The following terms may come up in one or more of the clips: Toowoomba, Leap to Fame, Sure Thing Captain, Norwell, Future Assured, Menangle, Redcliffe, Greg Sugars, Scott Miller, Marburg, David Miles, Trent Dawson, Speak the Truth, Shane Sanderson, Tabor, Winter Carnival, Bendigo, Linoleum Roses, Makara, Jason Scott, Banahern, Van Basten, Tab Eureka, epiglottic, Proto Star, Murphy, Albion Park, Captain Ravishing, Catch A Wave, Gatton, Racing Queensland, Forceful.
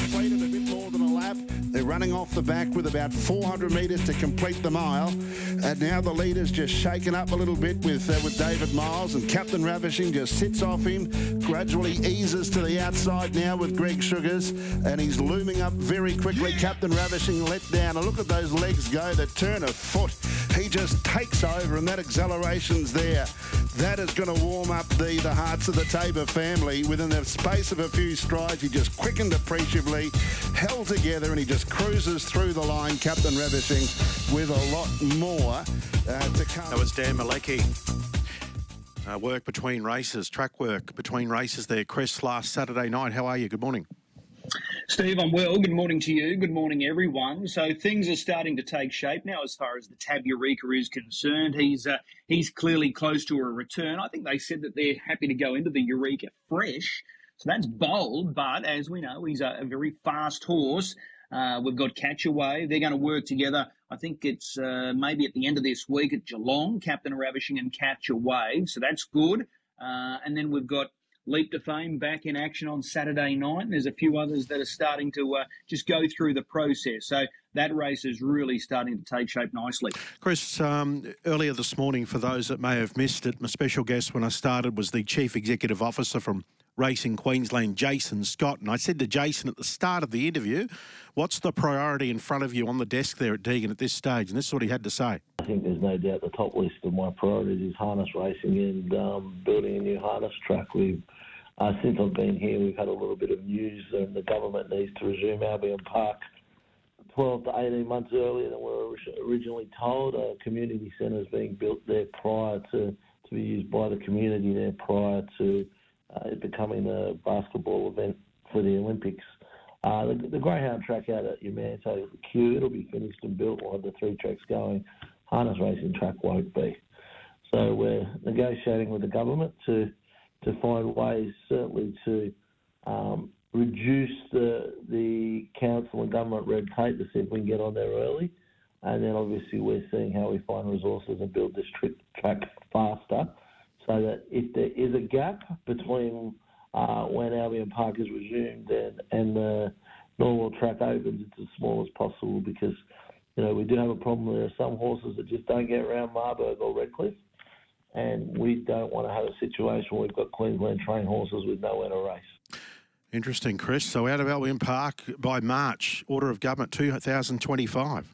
Completed a bit more than a lap. They're running off the back with about 400 metres to complete the mile. And now the leader's just shaken up a little bit with David Miles, and Captain Ravishing just sits off him, gradually eases to the outside now with Greg Sugars, and he's looming up very quickly. Captain Ravishing let down. A look at those legs go, the turn of foot. He just takes over, and that acceleration's there. That is going to warm up the hearts of the Tabor family. Within the space of a few strides, he just quickened appreciably, held together, and he just cruises through the line, Captain Ravishing, with a lot more to come. That was Dan Malecki. Work between races, track work between races there. Chris, last Saturday night, how are you? Good morning. Steve, I'm well. Good morning to you. Good morning, everyone. So things are starting to take shape now as far as the Tab Eureka is concerned. He's clearly close to a return. I think they said that they're happy to go into the Eureka fresh. So that's bold, but as we know, he's a very fast horse. We've got Catch A Wave. They're going to work together. I think it's maybe at the end of this week at Geelong, Captain Ravishing and Catch A Wave. So that's good. And then we've got Leap to Fame back in action on Saturday night. And there's a few others that are starting to just go through the process. So that race is really starting to take shape nicely. Chris, earlier this morning, for those that may have missed it, my special guest when I started was the Chief Executive Officer from Racing Queensland, Jason Scott. And I said to Jason at the start of the interview, what's the priority in front of you on the desk there at Deegan at this stage? And this is what he had to say. I think there's no doubt the top list of my priorities is harness racing and building a new harness track. Since I've been here, we've had a little bit of news and the government needs to resume Albion Park 12 to 18 months earlier than we were originally told. A community centre is being built there prior to be used by the community there prior to it becoming a basketball event for the Olympics. The greyhound track out at Yumanto, the queue, it'll be finished and built. We'll have the three tracks going. Harness racing track won't be. So we're negotiating with the government to find ways, certainly, to reduce the council and government red tape to see if we can get on there early. And then obviously we're seeing how we find resources and build this track faster, so that if there is a gap between when Albion Park is resumed and the Norwell track opens, it's as small as possible, because we do have a problem. There are some horses that just don't get around Marburg or Redcliffe, and we don't want to have a situation where we've got Queensland trained horses with nowhere to race. Interesting, Chris. So out of Albion Park by March, Order of Government 2025.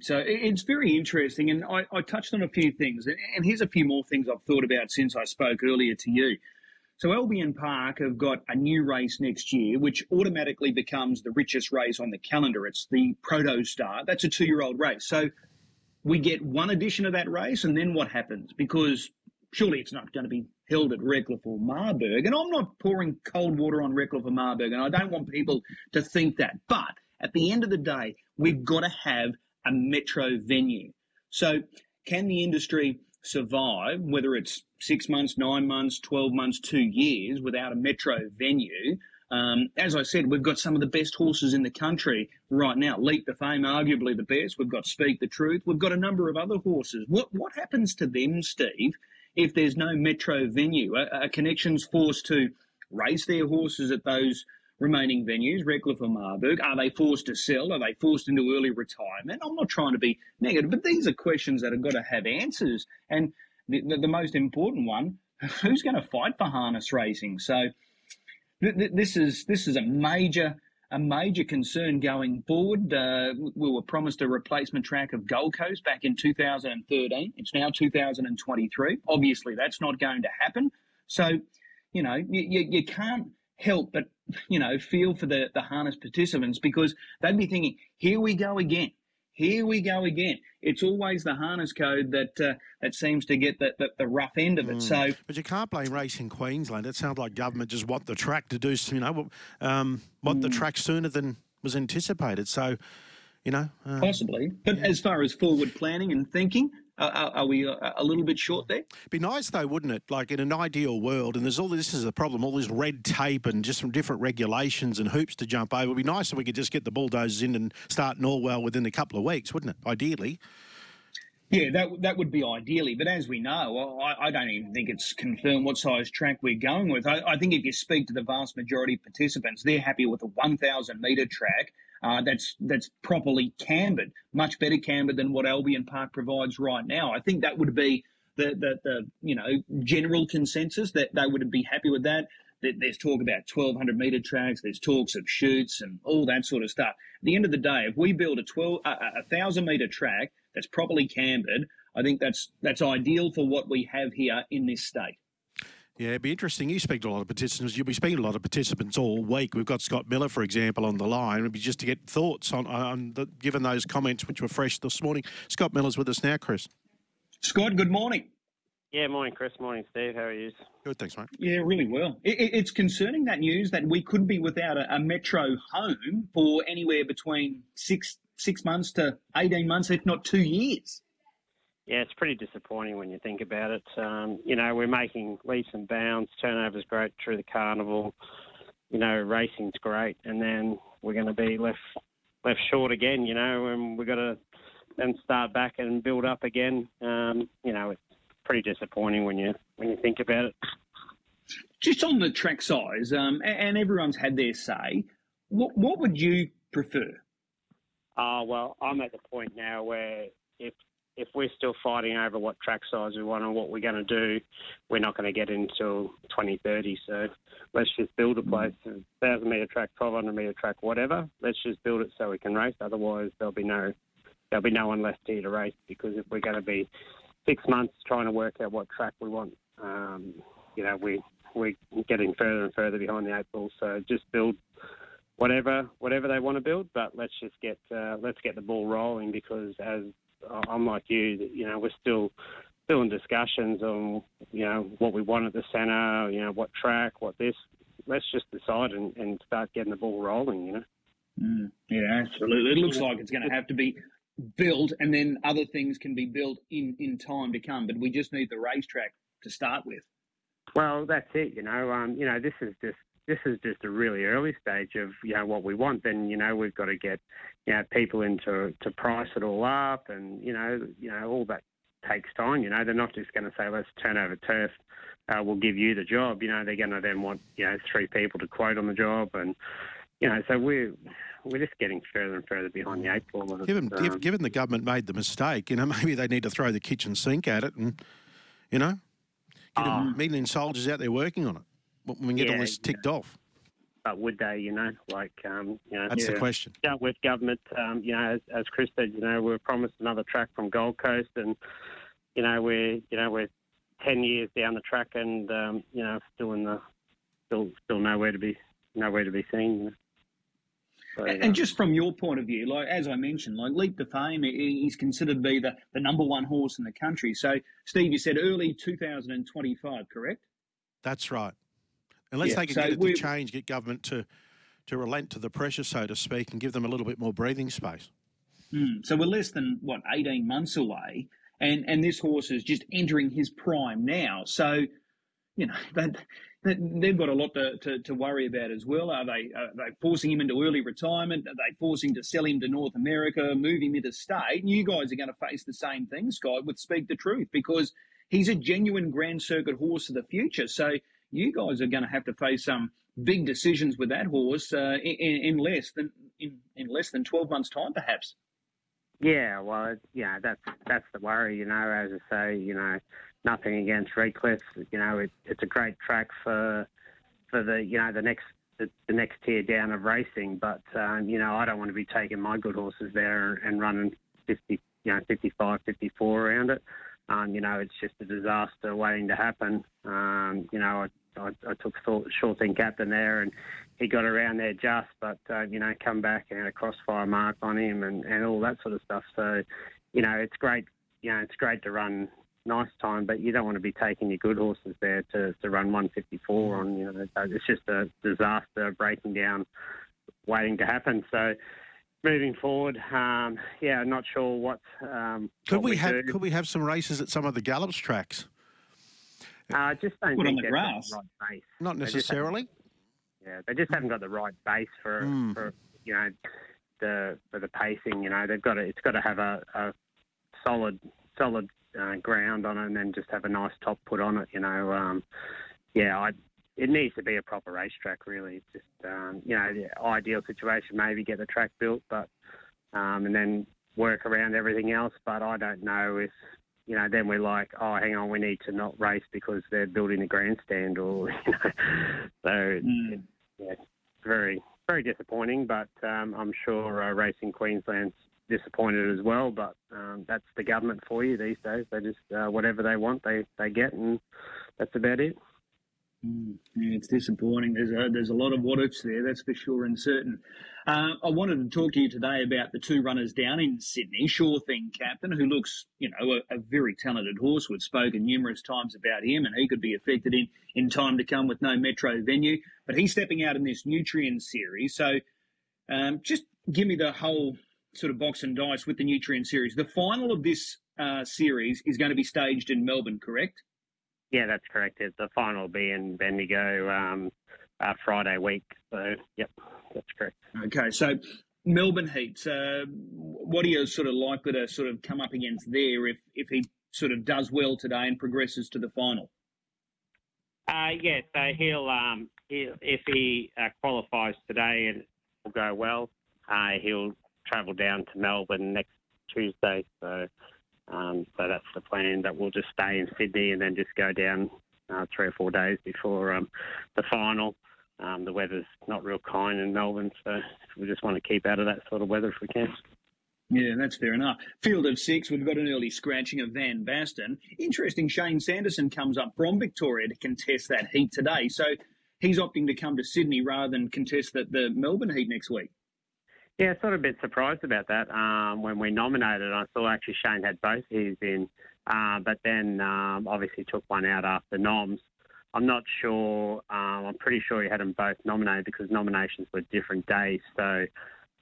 So it's very interesting, and I touched on a few things, and here's a few more things I've thought about since I spoke earlier to you. So Albion Park have got a new race next year, which automatically becomes the richest race on the calendar. It's the Proto Star. That's a 2-year-old race. So we get one edition of that race, and then what happens? Because surely it's not going to be held at Redcliffe or Marburg, and I'm not pouring cold water on Redcliffe or Marburg, and I don't want people to think that, but at the end of the day, we've got to have a metro venue. So can the industry survive, whether it's 6 months, 9 months, 12 months, 2 years, without a metro venue? As I said, we've got some of the best horses in the country right now. Leap to Fame, arguably the best. We've got Speak the Truth. We've got a number of other horses. What happens to them, Steve, if there's no metro venue? Are connections forced to race their horses at those remaining venues, Redcliffe or Marburg? Are they forced to sell? Are they forced into early retirement? I'm not trying to be negative, but these are questions that have got to have answers. And the most important one, who's going to fight for harness racing? So this is a major concern going forward. We were promised a replacement track of Gold Coast back in 2013. It's now 2023. Obviously, that's not going to happen. So, you can't help but feel for the harness participants, because they'd be thinking, here we go again. It's always the harness code that seems to get the rough end of it. So, but you can't blame Racing Queensland. It sounds like government just want the track to do, the track sooner than was anticipated. So, possibly. But as far as forward planning and thinking, Are we a little bit short there? Be nice though, wouldn't it? Like in an ideal world, and there's all this is a problem, all this red tape and just some different regulations and hoops to jump over. It'd be nice if we could just get the bulldozers in and start Norwell within a couple of weeks, wouldn't it? Ideally. Yeah, that would be ideally. But as we know, I don't even think it's confirmed what size track we're going with. I think if you speak to the vast majority of participants, they're happy with a 1,000-metre track that's properly cambered, much better cambered than what Albion Park provides right now. I think that would be the you know, general consensus, that they would be happy with that. There's talk about 1,200-metre tracks. There's talks of shoots and all that sort of stuff. At the end of the day, if we build a 1,000-metre track that's properly cambered, I think that's ideal for what we have here in this state. Yeah, it'd be interesting. You speak to a lot of participants. You'll be speaking to a lot of participants all week. We've got Scott Miller, for example, on the line. It'd be just to get thoughts on given those comments which were fresh this morning. Scott Miller's with us now, Chris. Scott, good morning. Yeah, morning, Chris. Morning, Steve. How are you? Good, thanks, mate. Yeah, really well. It's concerning, that news, that we could be without a metro home for anywhere between six months to 18 months, if not 2 years. Yeah, it's pretty disappointing when you think about it. You know, we're making leaps and bounds. Turnover's great through the carnival. You know, racing's great. And then we're going to be left short again, you know, and we've got to then start back and build up again. You know, it's pretty disappointing when you think about it. Just on the track size, and everyone's had their say, what would you prefer? Well, I'm at the point now where if we're still fighting over what track size we want and what we're going to do, we're not going to get until 2030. So let's just build a place, 1,000-metre track, 1,200-metre track, whatever. Let's just build it so we can race. Otherwise, there'll be no one left here to race, because if we're going to be 6 months trying to work out what track we want, you know, we're getting further and further behind the eight ball. So just build whatever they want to build, but let's just get the ball rolling, because as I'm like you know, we're still in discussions on, you know, what we want at the centre, you know, what track, what this. Let's just decide and start getting the ball rolling, you know. Yeah, absolutely. It looks like it's going to have to be built, and then other things can be built in time to come, but we just need the racetrack to start with. Well, that's it, you know. You know, this is just a really early stage of, you know, what we want. Then, you know, we've got to get, you know, people in to price it all up, and, you know, all that takes time. You know, they're not just going to say, let's turn over turf, we'll give you the job. You know, they're going to then want, you know, 3 people to quote on the job, and, you know, so we're just getting further and further behind the eight ball. Given the government made the mistake, you know, maybe they need to throw the kitchen sink at it, and, you know, get a million soldiers out there working on it. We can get all this ticked off. But would they, you know, like, you know. That's the question. Dealt with government, you know, as Chris said, you know, we were promised another track from Gold Coast, and, you know, we're 10 years down the track, and, you know, still nowhere to be seen, you know. So, and just from your point of view, like as I mentioned, like Leap to Fame is considered to be the number one horse in the country. So, Steve, you said early 2025, correct? That's right. Unless they can get it to change, get government to relent to the pressure, so to speak, and give them a little bit more breathing space. So we're less than, 18 months away, and this horse is just entering his prime now. So, you know, they've got a lot to worry about as well. Are they forcing him into early retirement? Are they forcing to sell him to North America, move him interstate? And you guys are going to face the same thing, Scott, with Speak the Truth, because he's a genuine Grand Circuit horse of the future. So you guys are going to have to face some big decisions with that horse in less than 12 months' time, perhaps. Yeah, well, yeah, that's the worry, you know. As I say, you know, nothing against Redcliffe, you know, it's a great track for the, you know, the next tier down of racing. But you know, I don't want to be taking my good horses there and running 50, you know, 55, 54 around it. You know, it's just a disaster waiting to happen. You know, I took Sure Thing Captain there, and he got around there just, but, you know, come back and had a crossfire mark on him and all that sort of stuff. So, you know, it's great. You know, it's great to run nice time, but you don't want to be taking your good horses there to run 154 on, you know. It's just a disaster breaking down, waiting to happen. So, moving forward, yeah, I'm not sure what. Could we have some races at some of the Gallops tracks? Just don't think on the grass. The right base. Not necessarily. They just haven't got the right base for you know the pacing. You know, they've got to, it's got to have a solid ground on it, and then just have a nice top put on it. You know, it needs to be a proper racetrack, really. It's just, you know, the ideal situation, maybe get the track built, but and then work around everything else. But I don't know if, you know, then we're like, oh, hang on, we need to not race because they're building a grandstand or, you know. So, it's very, very disappointing, but I'm sure Racing Queensland's disappointed as well. But that's the government for you these days. They just, whatever they want, they get, and that's about it. Yeah, it's disappointing. There's a lot of what-ifs there, that's for sure and certain. I wanted to talk to you today about the two runners down in Sydney, Sure Thing Captain, who looks, you know, a very talented horse. We've spoken numerous times about him, and he could be affected in time to come with no metro venue. But he's stepping out in this Nutrien series. So just give me the whole sort of box and dice with the Nutrien series. The final of this series is going to be staged in Melbourne, correct? Yeah, that's correct. The final will be in Bendigo Friday week. So, yep, that's correct. Okay, so Melbourne heats. What are you sort of likely to sort of come up against there if he sort of does well today and progresses to the final? Yeah, so he'll if he qualifies today and will go well, he'll travel down to Melbourne next Tuesday. So that's the plan, that we'll just stay in Sydney and then just go down 3 or 4 days before the final. The weather's not real kind in Melbourne, so we just want to keep out of that sort of weather if we can. Yeah, that's fair enough. Field of six, we've got an early scratching of Van Basten. Interesting, Shane Sanderson comes up from Victoria to contest that heat today. So he's opting to come to Sydney rather than contest the Melbourne heat next week. Yeah, sort of a bit surprised about that. When we nominated, I saw actually Shane had both his in, but then obviously took one out after noms. I'm not sure. I'm pretty sure he had them both nominated because nominations were different days. So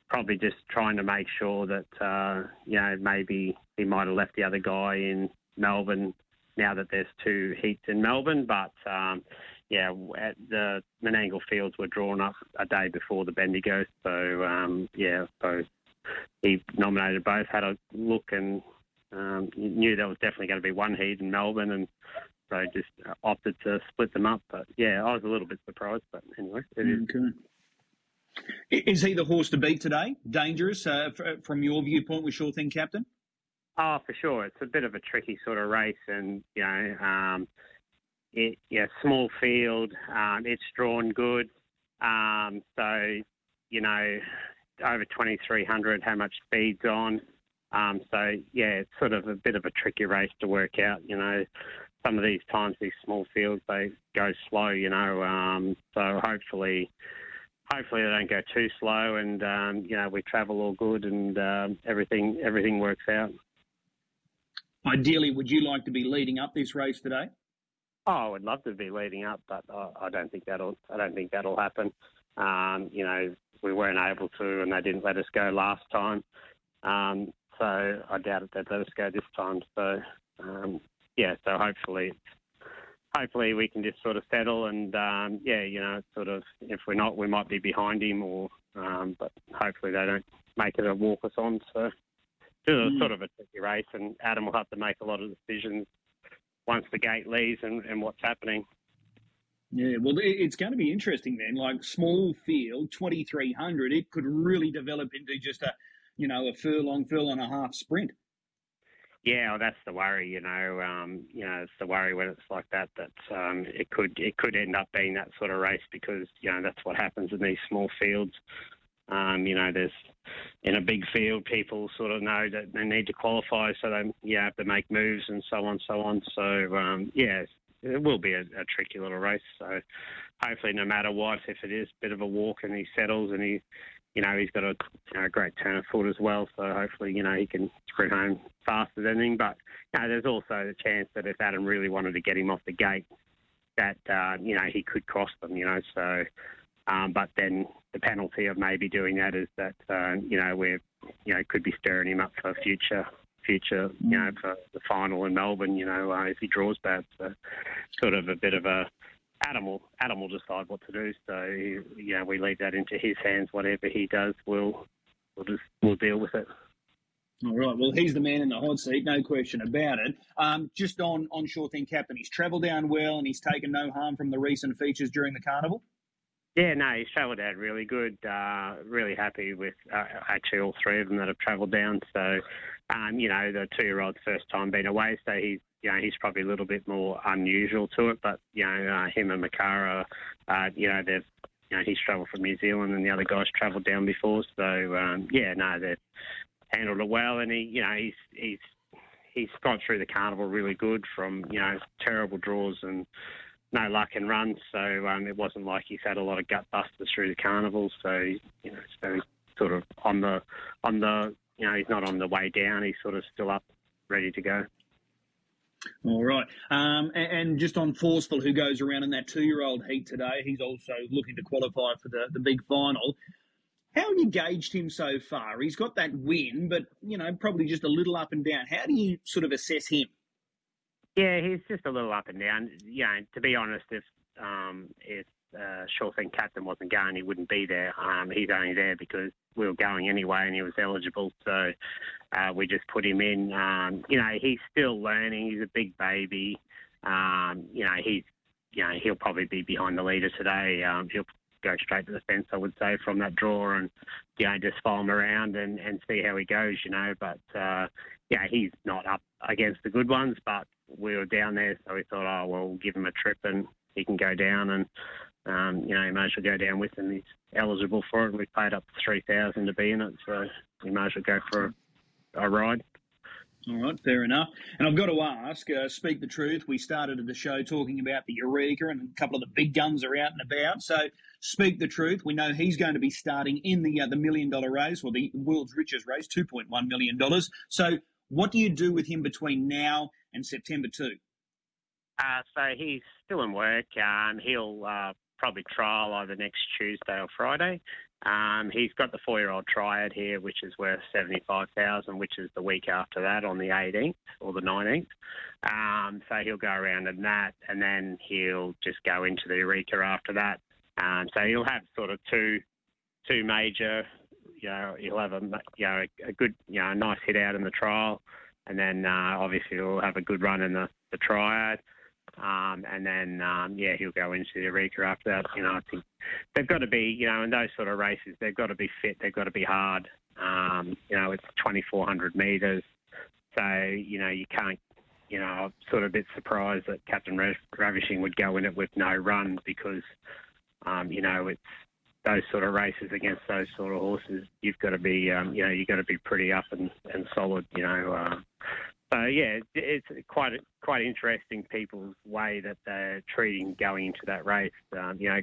probably just trying to make sure that, you know, maybe he might have left the other guy in Melbourne now that there's two heats in Melbourne. But, yeah, the Menangle fields were drawn up a day before the Bendigo. So, yeah, so he nominated both, had a look, and knew there was definitely going to be one heat in Melbourne, and so just opted to split them up. But, yeah, I was a little bit surprised, but anyway, it is. Is he the horse to beat today? Dangerous from your viewpoint with Sure Thing Captain? Oh, for sure. It's a bit of a tricky sort of race, and, you know, small field, it's drawn good. So, you know, over 2,300, how much speed's on. So, yeah, it's sort of a bit of a tricky race to work out. You know, some of these times, these small fields, they go slow, you know. So hopefully they don't go too slow, and, you know, we travel all good, and everything works out. Ideally, would you like to be leading up this race today? Oh, I would love to be leading up, but I don't think that'll happen. You know, we weren't able to, and they didn't let us go last time. So I doubt that they'd let us go this time. So yeah, so hopefully we can just sort of settle, and yeah, you know, sort of if we're not, we might be behind him, or but hopefully they don't make it a walk us on. So this is sort of a tricky race, and Adam will have to make a lot of decisions once the gate leaves and what's happening. Yeah, well, it's going to be interesting then. Like small field, 2,300, it could really develop into just a, you know, a furlong and a half sprint. Yeah, well, that's the worry, you know. You know, it's the worry when it's like that, that it could end up being that sort of race because, you know, that's what happens in these small fields. You know, there's in a big field, people sort of know that they need to qualify, so they have to make moves and so on. So, yeah, it will be a tricky little race. So hopefully no matter what, if it is a bit of a walk and he settles and he, you know, he's got a great turn of foot as well. So hopefully, you know, he can sprint home faster than anything. But, you know, there's also the chance that if Adam really wanted to get him off the gate, that, you know, he could cross them, you know. So But then the penalty of maybe doing that is that we could be stirring him up for future for the final in Melbourne. If he draws bad, so sort of a bit of a Adam will decide what to do. So we leave that into his hands. Whatever he does, we'll deal with it. All right. Well, he's the man in the hot seat, no question about it. Just on Sure Thing Captain, he's travelled down well and he's taken no harm from the recent features during the carnival. Yeah, no, he's travelled down really good. Really happy with actually all three of them that have travelled down. So, the two-year-old's first time being away, so he's probably a little bit more unusual to it. But him and Makara, they've. He's travelled from New Zealand and the other guy's travelled down before. So they've handled it well, and he's gone through the carnival really good from terrible draws and no luck and runs. So it wasn't like he's had a lot of gut busters through the carnival. So so he's sort of on the he's not on the way down. He's sort of still up, ready to go. All right. And just on Forceful, who goes around in that 2-year-old heat today, he's also looking to qualify for the big final. How have you gauged him so far? He's got that win, but, probably just a little up and down. How do you sort of assess him? Yeah, he's just a little up and down. To be honest, if Sure Thing Captain wasn't going, he wouldn't be there. He's only there because we were going anyway and he was eligible, so we just put him in. He's still learning. He's a big baby. He'll probably be behind the leader today. He'll go straight to the fence, I would say, from that draw and, just follow him around and see how he goes, But, he's not up against the good ones, but we were down there, so we thought, we'll give him a trip and he can go down and, he might as well go down with him. He's eligible for it. We paid up to $3,000 to be in it, so he might as well go for a ride. All right, fair enough. And I've got to ask, Speak the Truth, we started the show talking about the Eureka and a couple of the big guns are out and about. So Speak the Truth, we know he's going to be starting in the $1 million race, or the world's richest race, $2.1 million. So what do you do with him between now and September 2? So he's still in work. He'll probably trial either next Tuesday or Friday. He's got the 4-year-old triad here, which is worth $75,000, which is the week after that on the 18th or the 19th. So he'll go around in that, and then he'll just go into the Eureka after that. So he'll have sort of two major, he'll have a good, a nice hit out in the trial, and then obviously he'll have a good run in the triad. And then, he'll go into the Eureka after that. I think they've got to be, in those sort of races, they've got to be fit. They've got to be hard. It's 2,400 metres. So, you can't, I'm sort of a bit surprised that Captain Ravishing would go in it with no run because, it's those sort of races against those sort of horses. You've got to be, you've got to be pretty up and solid, So, it's quite interesting people's way that they're treating going into that race.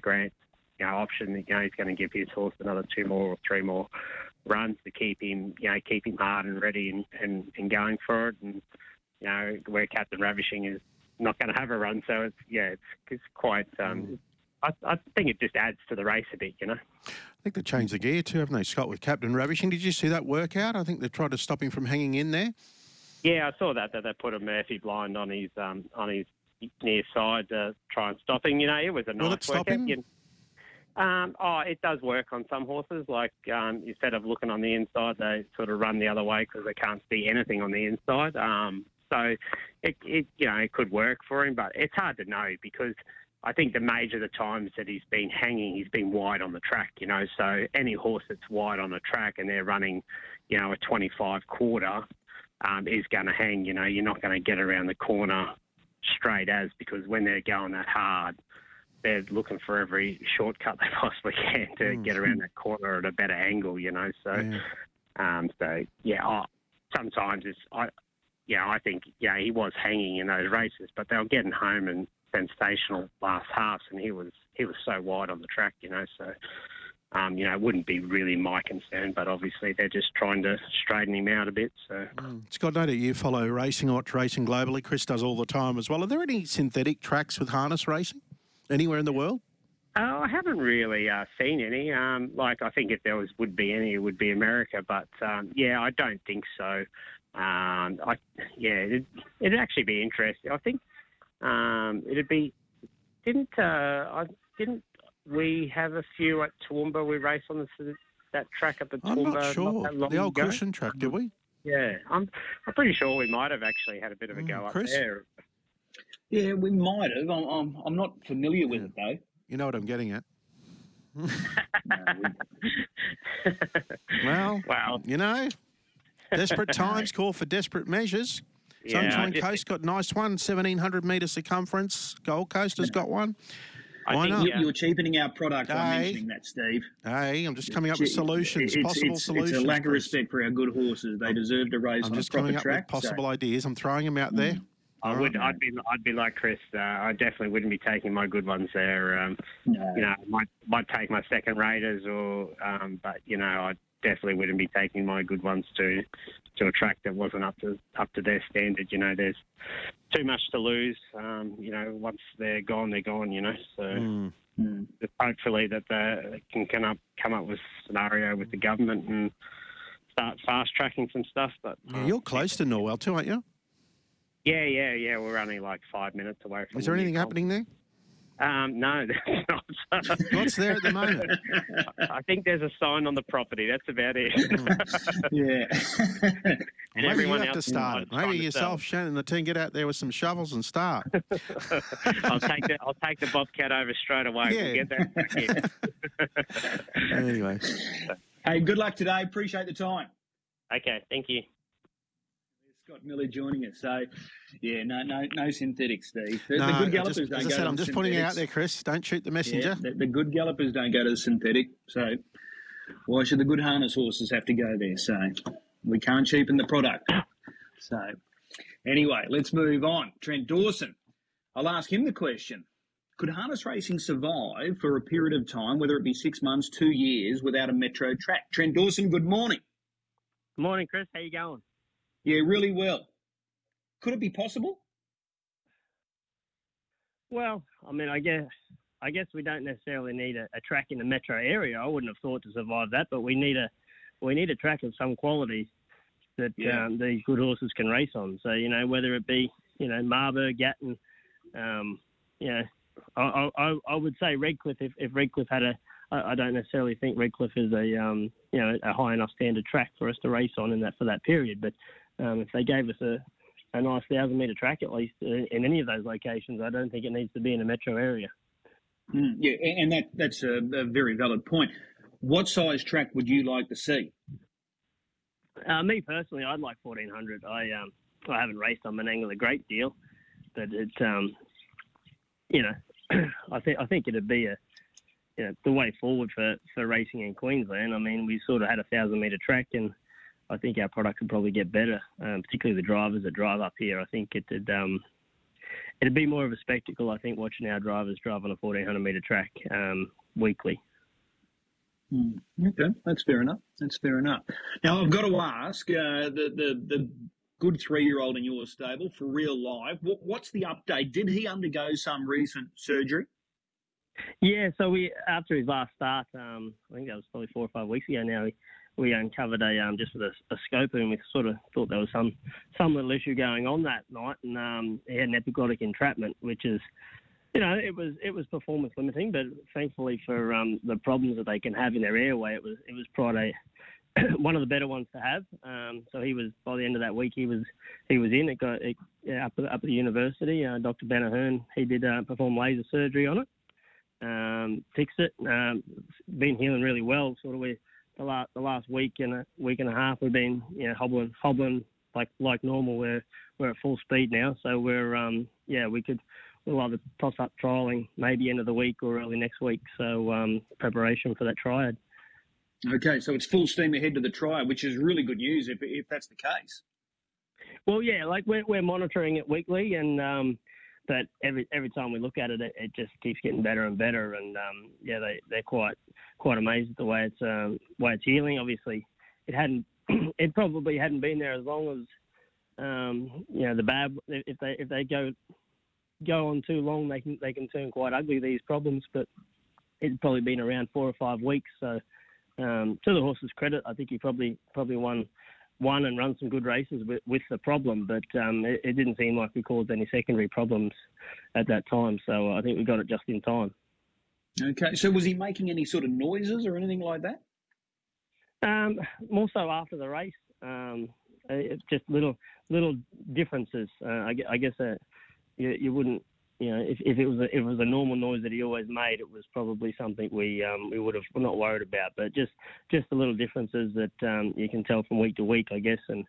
Grant's option, he's going to give his horse another 2 more or 3 more runs to keep him hard and ready and going for it. And, where Captain Ravishing is not going to have a run. So, it's quite... I think it just adds to the race a bit, I think they changed the gear too, haven't they, Scott, with Captain Ravishing? Did you see that workout? I think they tried to stop him from hanging in there. Yeah, I saw that they put a Murphy blind on his near side to try and stop him. It was a nice workout. Will it stop him? It does work on some horses. Like instead of looking on the inside, they sort of run the other way because they can't see anything on the inside. So it could work for him, but it's hard to know because I think the major of the times that he's been hanging, he's been wide on the track. So any horse that's wide on the track and they're running, a 25 quarter. Is going to hang, you're not going to get around the corner straight as because when they're going that hard, they're looking for every shortcut they possibly can to get around that corner at a better angle, So, sometimes it's, I think, he was hanging in those races, but they were getting home and sensational last halves, and he was so wide on the track, So, it wouldn't be really my concern, but obviously they're just trying to straighten him out a bit. So, Scott, no doubt you follow racing, watch racing globally. Chris does all the time as well. Are there any synthetic tracks with harness racing anywhere in the world? I haven't really seen any. I think if there would be any, it would be America. But, yeah, I don't think so. It'd actually be interesting. I think it'd be... Didn't we have a few at Toowoomba? We raced on that track up at Toowoomba. I'm not sure. Not that long ago. Cushion track, did we? Yeah, I'm pretty sure we might have actually had a bit of a go Chris? Up there. Yeah, we might have. I'm not familiar with it, though. You know what I'm getting at. Well, you know, desperate times call for desperate measures. Yeah, Sunshine Coast got a nice one, 1,700-metre circumference. Gold Coast has got one. I think you're cheapening our product by mentioning that, Steve. Hey, I'm just coming up with solutions, possible solutions. It's a lack of respect for our good horses. They deserve to race on a proper track. I'm just coming up with possible ideas. I'm throwing them out there. I'd be like Chris. I definitely wouldn't be taking my good ones there. You know, might take my second raters, or but you know, I definitely wouldn't be taking my good ones to a track that wasn't up to their standard. You know, there's too much to lose. You know, once they're gone. You know, so hopefully that they can come up with a scenario with the government and start fast tracking some stuff. But you're close to Norwell too, aren't you? Yeah. We're only like 5 minutes away from. Is there anything happening there? No, there's not. What's there at the moment? I think there's a sign on the property. That's about it. And maybe everyone you have else to start it. Maybe yourself, Shannon, and the team get out there with some shovels and start. I'll take the bobcat over straight away. Yeah. We'll get that back in. Anyway. Hey, good luck today. Appreciate the time. Okay, thank you. Scott Miller joining us. So, yeah, no synthetics, Steve. The good gallopers don't go to the synthetic. As I said, I'm just putting it out there, Chris. Don't shoot the messenger. Yeah, the good gallopers don't go to the synthetic. So, why should the good harness horses have to go there? So, we can't cheapen the product. So, anyway, let's move on. Trent Dawson. I'll ask him the question. Could harness racing survive for a period of time, whether it be 6 months, 2 years, without a metro track? Trent Dawson, good morning. Good morning, Chris. How you going? Yeah, really well. Could it be possible? Well, I mean, I guess we don't necessarily need a track in the metro area. I wouldn't have thought to survive that, but we need a track of some quality that these good horses can race on. So, you know, whether it be, you know, Marburg, Gatton, you know, I would say Redcliffe. If Redcliffe had I don't necessarily think Redcliffe is a high enough standard track for us to race on in that for that period, but. If they gave us a nice 1,000-metre track at least in any of those locations, I don't think it needs to be in a metro area. Yeah, and that's a very valid point. What size track would you like to see? Me personally, I'd like 1,400. I haven't raced on Menangle a great deal, but it's you know, I think it'd be the way forward for racing in Queensland. I mean, we sort of had a 1,000-metre track and. I think our product could probably get better, particularly the drivers that drive up here. I think it'd be more of a spectacle, I think, watching our drivers drive on a 1,400-metre track weekly. Okay, that's fair enough. Now, I've got to ask, the good 3-year-old in your stable, For Real Live, what's the update? Did he undergo some recent surgery? Yeah, so after his last start, I think that was probably 4 or 5 weeks ago now, we uncovered just with a scope, and we sort of thought there was some little issue going on that night, and he had an epiglottic entrapment, which is, you know, it was performance limiting, but thankfully for the problems that they can have in their airway, it was probably one of the better ones to have. So he was, by the end of that week, he was in. It got up at the university. Dr. Banahern, he did perform laser surgery on it, fixed it. Been healing really well, sort of. The last week and a half, we've been hobbling like normal. We're at full speed now, so we're we'll either toss up trialling maybe end of the week or early next week. So preparation for that triad. Okay, so it's full steam ahead to the triad, which is really good news if that's the case. Well, yeah, like we're monitoring it weekly, and but every time we look at it, it just keeps getting better and better. And they're quite amazed at the way it's healing. Obviously, it probably hadn't been there as long as the bab. If they go on too long, they can turn quite ugly, these problems. But it's probably been around 4 or 5 weeks. So to the horse's credit, I think he probably won and run some good races with the problem, but it didn't seem like we caused any secondary problems at that time. So I think we got it just in time. Okay, so was he making any sort of noises or anything like that? More so after the race, just little differences. I guess you wouldn't, you know, if it was a normal noise that he always made, it was probably something we would have not worried about. But just the little differences that you can tell from week to week, I guess. And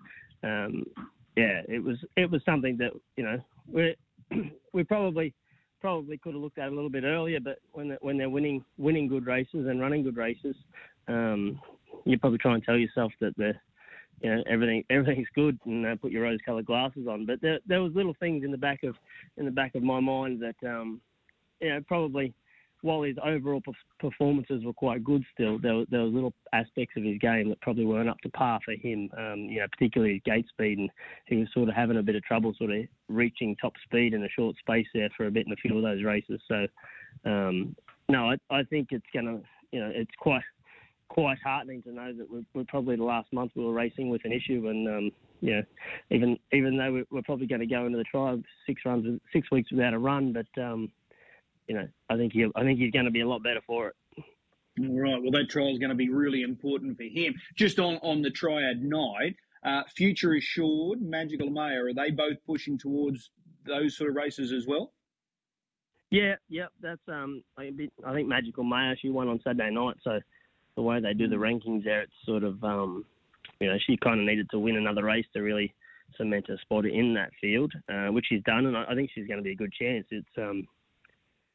yeah, it was something that, you know, we probably could have looked at a little bit earlier. But when they're winning good races and running good races, you probably try and tell yourself that they're, you know, everything's good, and put your rose-coloured glasses on. But there was little things in the back of my mind that, you know, probably while his overall performances were quite good still, there were little aspects of his game that probably weren't up to par for him. You know, particularly his gate speed, and he was sort of having a bit of trouble sort of reaching top speed in a short space there for a bit in a few of those races. So, no, I think it's gonna, you know, it's quite heartening to know that we're probably the last month we were racing with an issue, and yeah, even though we're probably going to go into the trial 6 weeks without a run, but you know, I think he's going to be a lot better for it. All right, well, that trial is going to be really important for him. Just on the triad night, Future Assured, Magical Maya, are they both pushing towards those sort of races as well? Yeah, that's I think Magical Maya, she won on Saturday night, so. The way they do the rankings there, it's sort of, you know, she kind of needed to win another race to really cement a spot in that field, which she's done, and I think she's going to be a good chance. It's,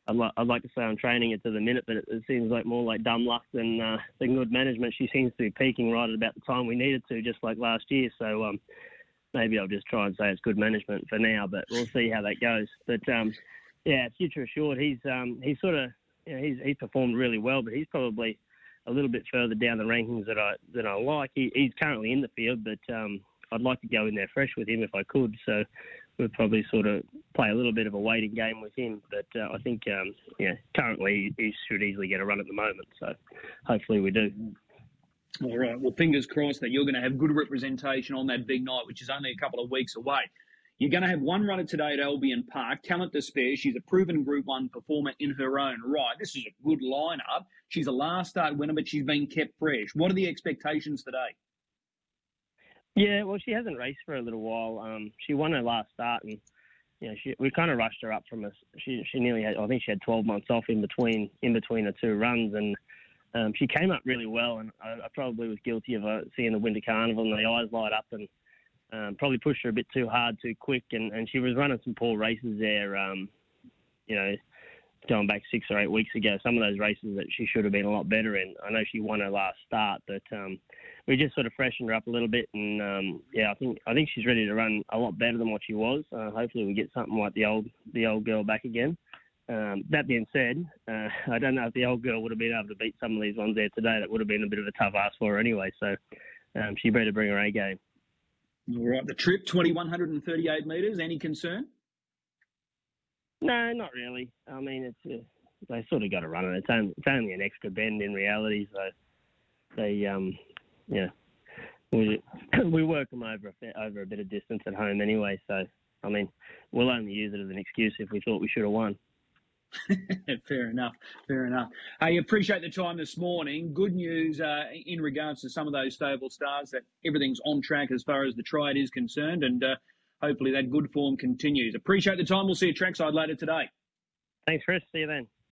I'd like to say I'm training it to the minute, but it seems like more like dumb luck than good management. She seems to be peaking right at about the time we needed to, just like last year. So maybe I'll just try and say it's good management for now, but we'll see how that goes. But yeah, Future Assured, he's sort of, you know, he's performed really well, but he's probably a little bit further down the rankings that I like. He's currently in the field, but I'd like to go in there fresh with him if I could. So we'll probably sort of play a little bit of a waiting game with him. But I think, yeah, currently he should easily get a run at the moment. So hopefully we do. All right. Well, fingers crossed that you're going to have good representation on that big night, which is only a couple of weeks away. You're going to have one runner today at Albion Park, Talent to Spare. She's a proven Group 1 performer in her own right. This is a good lineup. She's a last start winner, but she's been kept fresh. What are the expectations today? Yeah, well, she hasn't raced for a little while. She won her last start, and you know, we kind of rushed her up from us. She nearly had, I think she had 12 months off in between the two runs, and she came up really well. And I probably was guilty of seeing the Winter Carnival and the eyes light up, and probably pushed her a bit too hard, too quick, and she was running some poor races there, you know, going back 6 or 8 weeks ago, some of those races that she should have been a lot better in. I know she won her last start, but we just sort of freshened her up a little bit, and, yeah, I think she's ready to run a lot better than what she was. Hopefully we get something like the old girl back again. That being said, I don't know if the old girl would have been able to beat some of these ones there today. That would have been a bit of a tough ask for her anyway, so she better bring her A game. All right, the trip, 2,138 metres. Any concern? No, not really. I mean, it's they sort of got to run it. It's only an extra bend in reality, so they, yeah, we work them over a bit of distance at home anyway. So, I mean, we'll only use it as an excuse if we thought we should have won. Fair enough. Hey, appreciate the time this morning. Good news in regards to some of those stable stars that everything's on track as far as the triad is concerned, and hopefully that good form continues. Appreciate the time. We'll see you trackside later today. Thanks, Chris. See you then.